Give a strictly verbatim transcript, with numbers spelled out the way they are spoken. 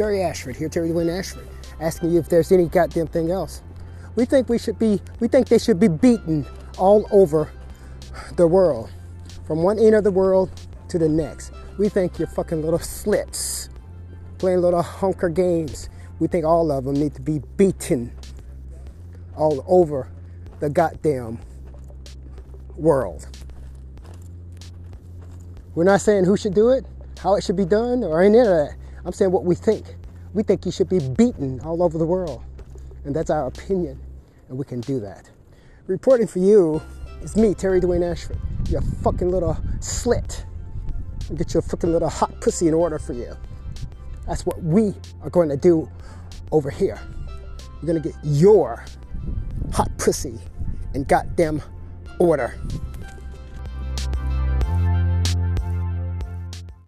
Terry Ashford here, Terry Dwayne Ashford, asking you if there's any goddamn thing else. We think we should be, we think they should be beaten all over the world, from one end of the world to the next. We think you're fucking little slits, playing little hunker games. We think all of them need to be beaten all over the goddamn world. We're not saying who should do it, how it should be done, or any of that. I'm saying what we think. We think you should be beaten all over the world. And that's our opinion, and we can do that. Reporting for you is me, Terry Dwayne Ashford. You fucking little slit. I'll get your fucking little hot pussy in order for you. That's what we are going to do over here. You're going to get your hot pussy in goddamn order.